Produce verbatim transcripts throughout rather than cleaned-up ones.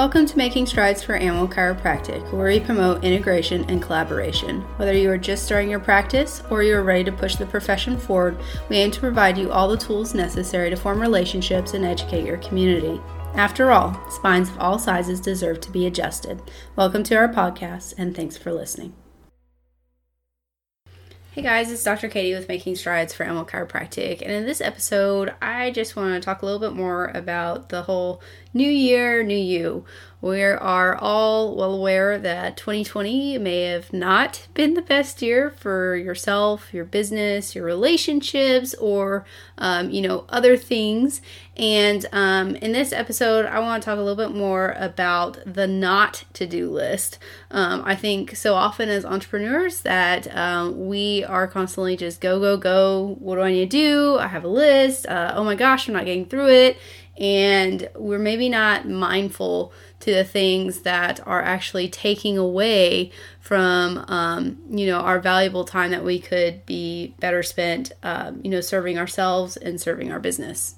Welcome to Making Strides for Animal Chiropractic, where we promote integration and collaboration. Whether you are just starting your practice or you are ready to push the profession forward, we aim to provide you all the tools necessary to form relationships and educate your community. After all, spines of all sizes deserve to be adjusted. Welcome to our podcast, and thanks for listening. Hey guys, it's Doctor Katie with Making Strides for Animal Chiropractic, and in this episode, I just want to talk a little bit more about the whole new year, new you. We are all well aware that twenty twenty may have not been the best year for yourself, your business, your relationships, or, um, you know, other things. And um, in this episode, I want to talk a little bit more about the not to-do list. Um, I think so often as entrepreneurs that um, we are constantly just go, go, go. What do I need to do? I have a list. Uh, oh my gosh, I'm not getting through it. And we're maybe not mindful to the things that are actually taking away from, um, you know, our valuable time that we could be better spent, um, you know, serving ourselves and serving our business.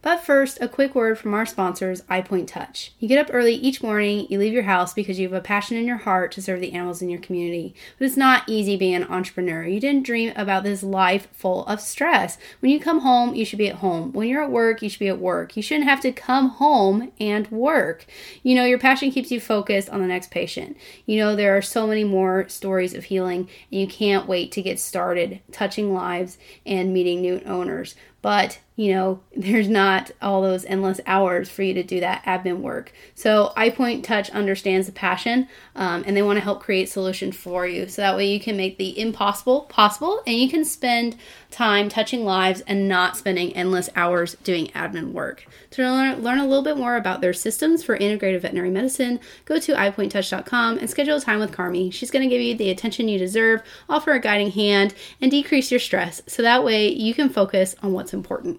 But first, a quick word from our sponsors, iPointTouch. You get up early each morning, you leave your house because you have a passion in your heart to serve the animals in your community. But it's not easy being an entrepreneur. You didn't dream about this life full of stress. When you come home, you should be at home. When you're at work, you should be at work. You shouldn't have to come home and work. You know, your passion keeps you focused on the next patient. You know, there are so many more stories of healing, and you can't wait to get started touching lives and meeting new owners. But, you know, there's not all those endless hours for you to do that admin work. So iPointTouch understands the passion, um, and they want to help create solutions for you. So that way you can make the impossible possible, and you can spend time touching lives and not spending endless hours doing admin work. To learn, learn a little bit more about their systems for integrative veterinary medicine, go to i point touch dot com and schedule a time with Carmi. She's going to give you the attention you deserve, offer a guiding hand, and decrease your stress. So that way you can focus on what's important.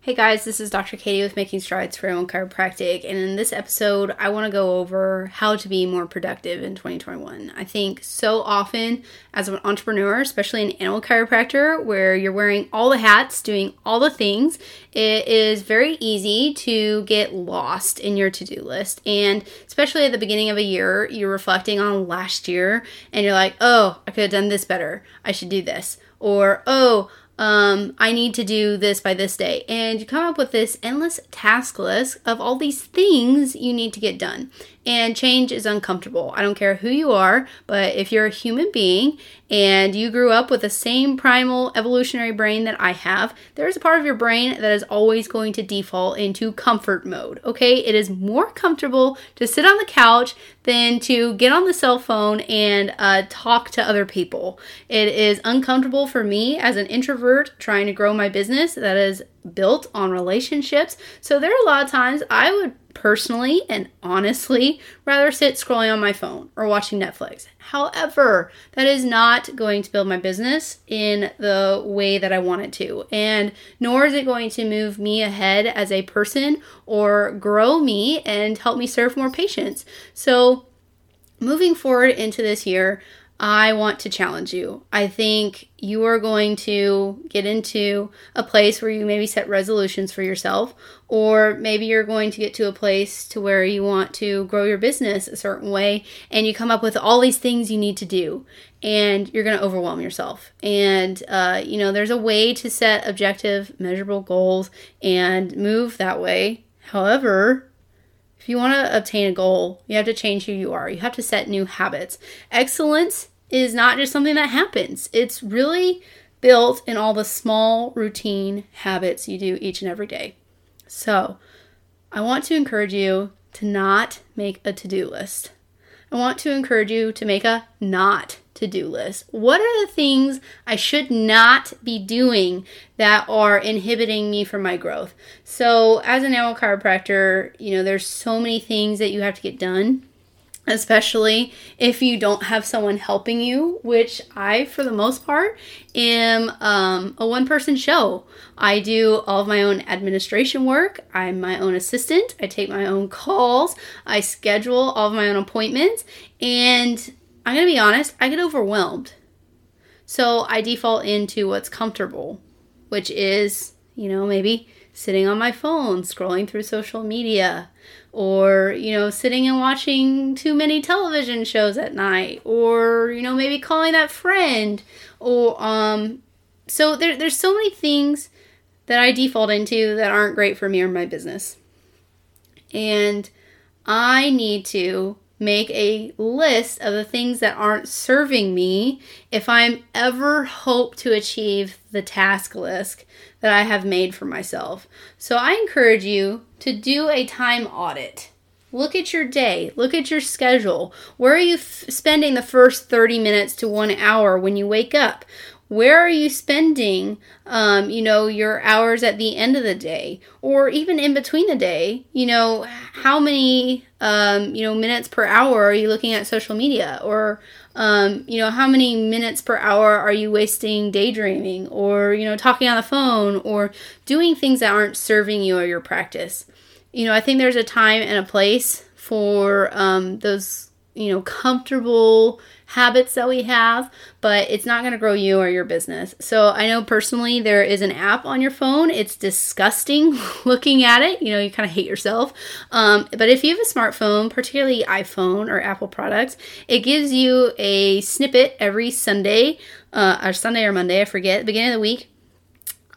Hey guys, this is Doctor Katie with Making Strides for Animal Chiropractic, and in this episode, I want to go over how to be more productive in twenty twenty-one. I think so often as an entrepreneur, especially an animal chiropractor, where you're wearing all the hats, doing all the things, it is very easy to get lost in your to-do list. And especially at the beginning of a year, you're reflecting on last year, and you're like, oh, I could have done this better. I should do this. Or, oh, Um, I need to do this by this day. And you come up with this endless task list of all these things you need to get done. And change is uncomfortable. I don't care who you are, but if you're a human being and you grew up with the same primal evolutionary brain that I have, there's a part of your brain that is always going to default into comfort mode, okay? It is more comfortable to sit on the couch than to get on the cell phone and uh, talk to other people. It is uncomfortable for me as an introvert trying to grow my business that is built on relationships. So there are a lot of times I would personally and honestly rather sit scrolling on my phone or watching Netflix. However, that is not going to build my business in the way that I want it to, and nor is it going to move me ahead as a person or grow me and help me serve more patients. So moving forward into this year, I want to challenge you. I think you are going to get into a place where you maybe set resolutions for yourself, or maybe you're going to get to a place to where you want to grow your business a certain way, and you come up with all these things you need to do, and you're going to overwhelm yourself. And, uh, you know, there's a way to set objective, measurable goals and move that way. However, if you want to obtain a goal, you have to change who you are. You have to set new habits. Excellence is not just something that happens. It's really built in all the small routine habits you do each and every day. So I want to encourage you to not make a to-do list. I want to encourage you to make a not to-do list. What are the things I should not be doing that are inhibiting me from my growth? So as an animal chiropractor, you know, there's so many things that you have to get done, especially if you don't have someone helping you, which I, for the most part, am um, a one-person show. I do all of my own administration work. I'm my own assistant. I take my own calls. I schedule all of my own appointments. And I'm going to be honest, I get overwhelmed. So I default into what's comfortable, which is, you know, maybe sitting on my phone, scrolling through social media, or, you know, sitting and watching too many television shows at night, or, you know, maybe calling that friend, or, um, so there, there's so many things that I default into that aren't great for me or my business. And I need to make a list of the things that aren't serving me if I'm ever hope to achieve the task list that I have made for myself. So I encourage you to do a time audit. Look at your day. Look at your schedule. Where are you f- spending the first thirty minutes to one hour when you wake up? Where are you spending, um, you know, your hours at the end of the day, or even in between the day? You know, how many, um, you know, minutes per hour are you looking at social media, or, um, you know, how many minutes per hour are you wasting daydreaming, or, you know, talking on the phone, or doing things that aren't serving you or your practice? You know, I think there's a time and a place for um, those, you know, comfortable habits that we have, but it's not going to grow you or your business. So I know personally there is an app on your phone. It's disgusting looking at it. You know, you kind of hate yourself. Um, but if you have a smartphone, particularly iPhone or Apple products, it gives you a snippet every Sunday, uh, or Sunday or Monday, I forget, beginning of the week,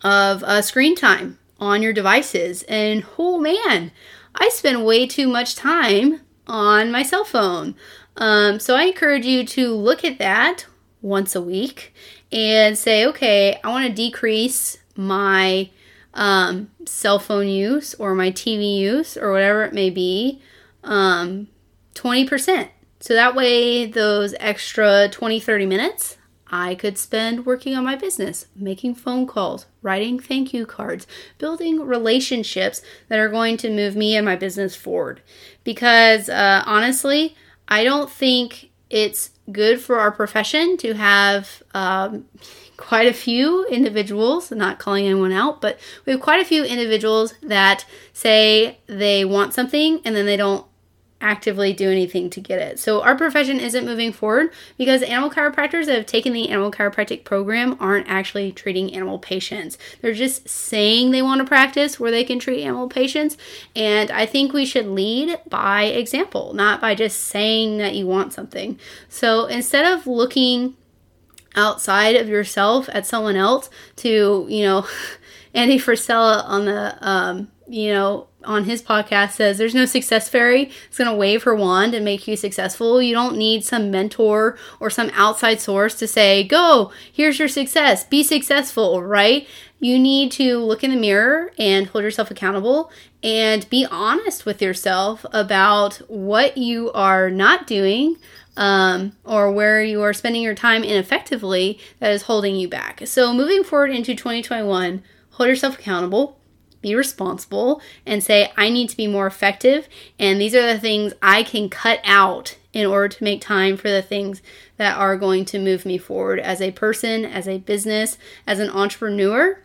of uh, screen time on your devices. And oh man, I spend way too much time on my cell phone. Um, so I encourage you to look at that once a week and say, okay, I want to decrease my um, cell phone use or my T V use or whatever it may be, um, twenty percent. So that way those extra twenty, thirty minutes I could spend working on my business, making phone calls, writing thank you cards, building relationships that are going to move me and my business forward. Because uh, honestly, I don't think it's good for our profession to have um, quite a few individuals, not calling anyone out, but we have quite a few individuals that say they want something and then they don't actively do anything to get it. So our profession isn't moving forward because animal chiropractors that have taken the animal chiropractic program aren't actually treating animal patients. They're just saying they want to practice where they can treat animal patients. And I think we should lead by example, not by just saying that you want something. So instead of looking outside of yourself at someone else to, you know, Andy Frisella on the, um, you know, on his podcast says there's no success fairy. It's going to wave her wand and make you successful. You don't need some mentor or some outside source to say, go, here's your success, be successful, right? You need to look in the mirror and hold yourself accountable and be honest with yourself about what you are not doing, um, or where you are spending your time ineffectively that is holding you back. So moving forward into twenty twenty-one, hold yourself accountable. Be responsible and say, I need to be more effective. And these are the things I can cut out in order to make time for the things that are going to move me forward as a person, as a business, as an entrepreneur.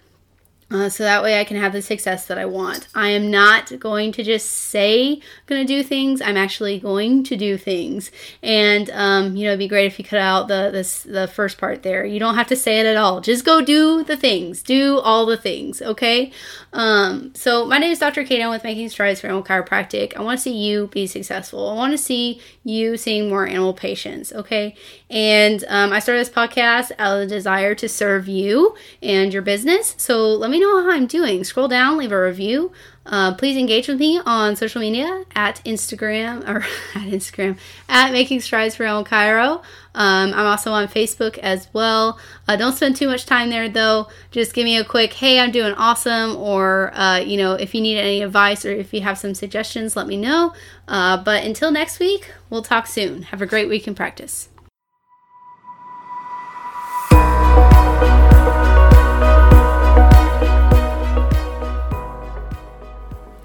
Uh, so that way I can have the success that I want. I am not going to just say I'm going to do things. I'm actually going to do things. And, um, you know, it'd be great if you cut out the, this, the first part there. You don't have to say it at all. Just go do the things. Do all the things, okay? Um, so my name is Doctor Kaden with Making Strides for Animal Chiropractic. I want to see you be successful. I want to see you seeing more animal patients, okay? And um, I started this podcast out of the desire to serve you and your business. So let me know how I'm doing. Scroll down, leave a review. Uh, please engage with me on social media at Instagram or at Instagram at Making Strides for Animal Chiro. Um, I'm also on Facebook as well. Uh, don't spend too much time there though. Just give me a quick, hey, I'm doing awesome, or uh, you know, if you need any advice or if you have some suggestions, let me know. Uh, but until next week, we'll talk soon. Have a great week in practice.